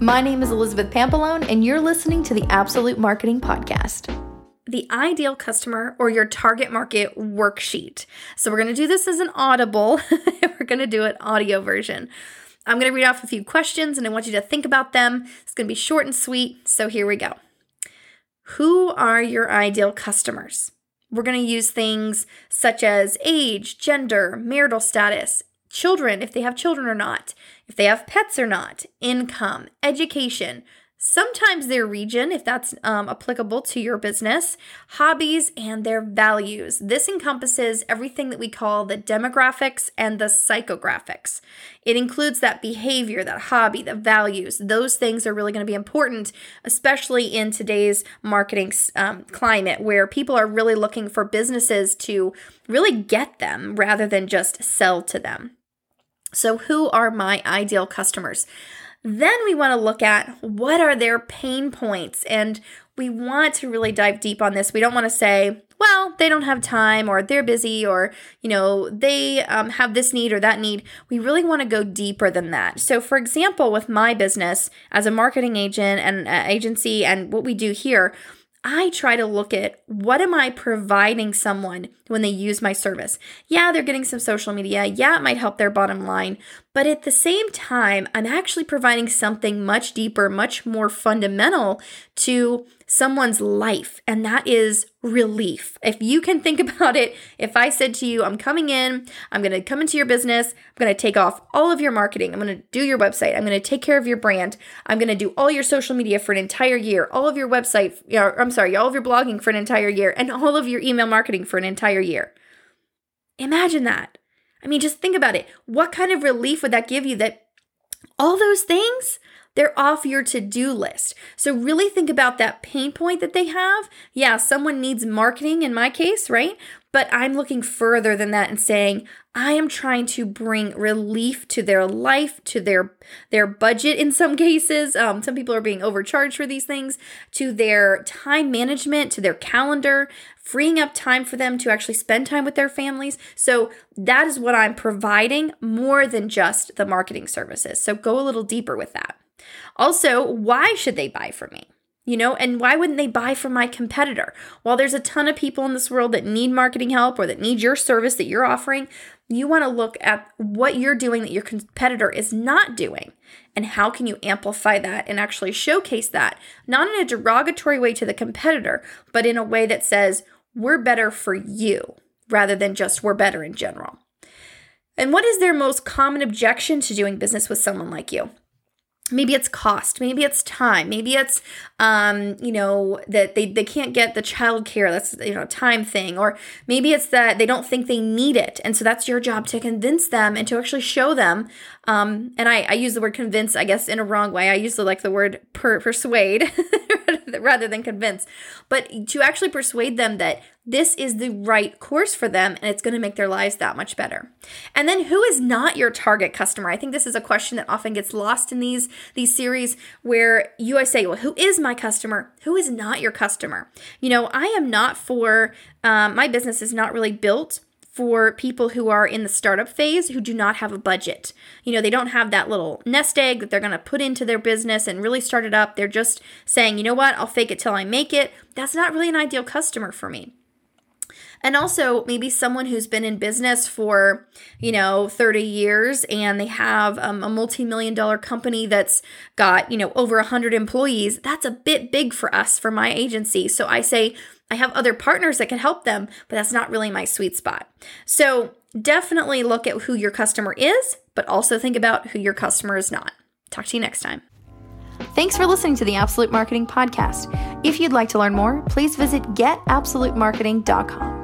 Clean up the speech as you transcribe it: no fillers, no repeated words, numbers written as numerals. My name is Elizabeth Pampalone, and you're listening to The Absolute Marketing Podcast. The ideal customer or your target market worksheet. So we're going to do this as an audible. We're going to do an audio version. I'm going to read off a few questions, and I want you to think about them. It's going to be short and sweet, so here we go. Who are your ideal customers? We're going to use things such as age, gender, marital status, children, if they have children or not, if they have pets or not, income, education, sometimes their region, if that's applicable to your business, hobbies, and their values. This encompasses everything that we call the demographics and the psychographics. It includes that behavior, that hobby, the values. Those things are really going to be important, especially in today's marketing climate where people are really looking for businesses to really get them rather than just sell to them. So who are my ideal customers? Then we want to look at what are their pain points, and we want to really dive deep on this. We don't want to say, well, they don't have time, or they're busy, or, you know, they have this need or that need. We really want to go deeper than that. So for example, with my business as a marketing agent and agency and what we do here, I try to look at what am I providing someone when they use my service. Yeah, they're getting some social media. Yeah, it might help their bottom line. But at the same time, I'm actually providing something much deeper, much more fundamental to someone's life, and that is relief. If you can think about it, if I said to you, I'm coming in, I'm going to come into your business, I'm going to take off all of your marketing, I'm going to do your website, I'm going to take care of your brand, I'm going to do all your social media for an entire year, all of your website, all of your blogging for an entire year, and all of your email marketing for an entire year. Imagine that. I mean, just think about it. What kind of relief would that give you that all those things? They're off your to-do list. So really think about that pain point that they have. Yeah, someone needs marketing in my case, right? But I'm looking further than that and saying, I am trying to bring relief to their life, to their budget in some cases. Some people are being overcharged for these things, to their time management, to their calendar, freeing up time for them to actually spend time with their families. So that is what I'm providing more than just the marketing services. So go a little deeper with that. Also, why should they buy from me? You know, and why wouldn't they buy from my competitor? While there's a ton of people in this world that need marketing help or that need your service that you're offering, you want to look at what you're doing that your competitor is not doing, and how can you amplify that and actually showcase that, not in a derogatory way to the competitor, but in a way that says, we're better for you, rather than just we're better in general. And what is their most common objection to doing business with someone like you? Maybe it's cost, maybe it's time, maybe it's, that they can't get the childcare, that's, a time thing, or maybe it's that they don't think they need it. And so that's your job to convince them and to actually show them. And I use the word convince, I guess, in a wrong way. I usually like the word persuade rather than convince, but to actually persuade them that this is the right course for them, and it's going to make their lives that much better. And then who is not your target customer? I think this is a question that often gets lost in these series where you always say, well, who is my customer? Who is not your customer? You know, I am not for, my business is not really built for people who are in the startup phase who do not have a budget. You know, they don't have that little nest egg that they're going to put into their business and really start it up. They're just saying, you know what, I'll fake it till I make it. That's not really an ideal customer for me. And also maybe someone who's been in business for, 30 years, and they have a multi-million-dollar company that's got, over 100 employees. That's a bit big for us, for my agency. So I say I have other partners that can help them, but that's not really my sweet spot. So definitely look at who your customer is, but also think about who your customer is not. Talk to you next time. Thanks for listening to the Absolute Marketing Podcast. If you'd like to learn more, please visit GetAbsoluteMarketing.com.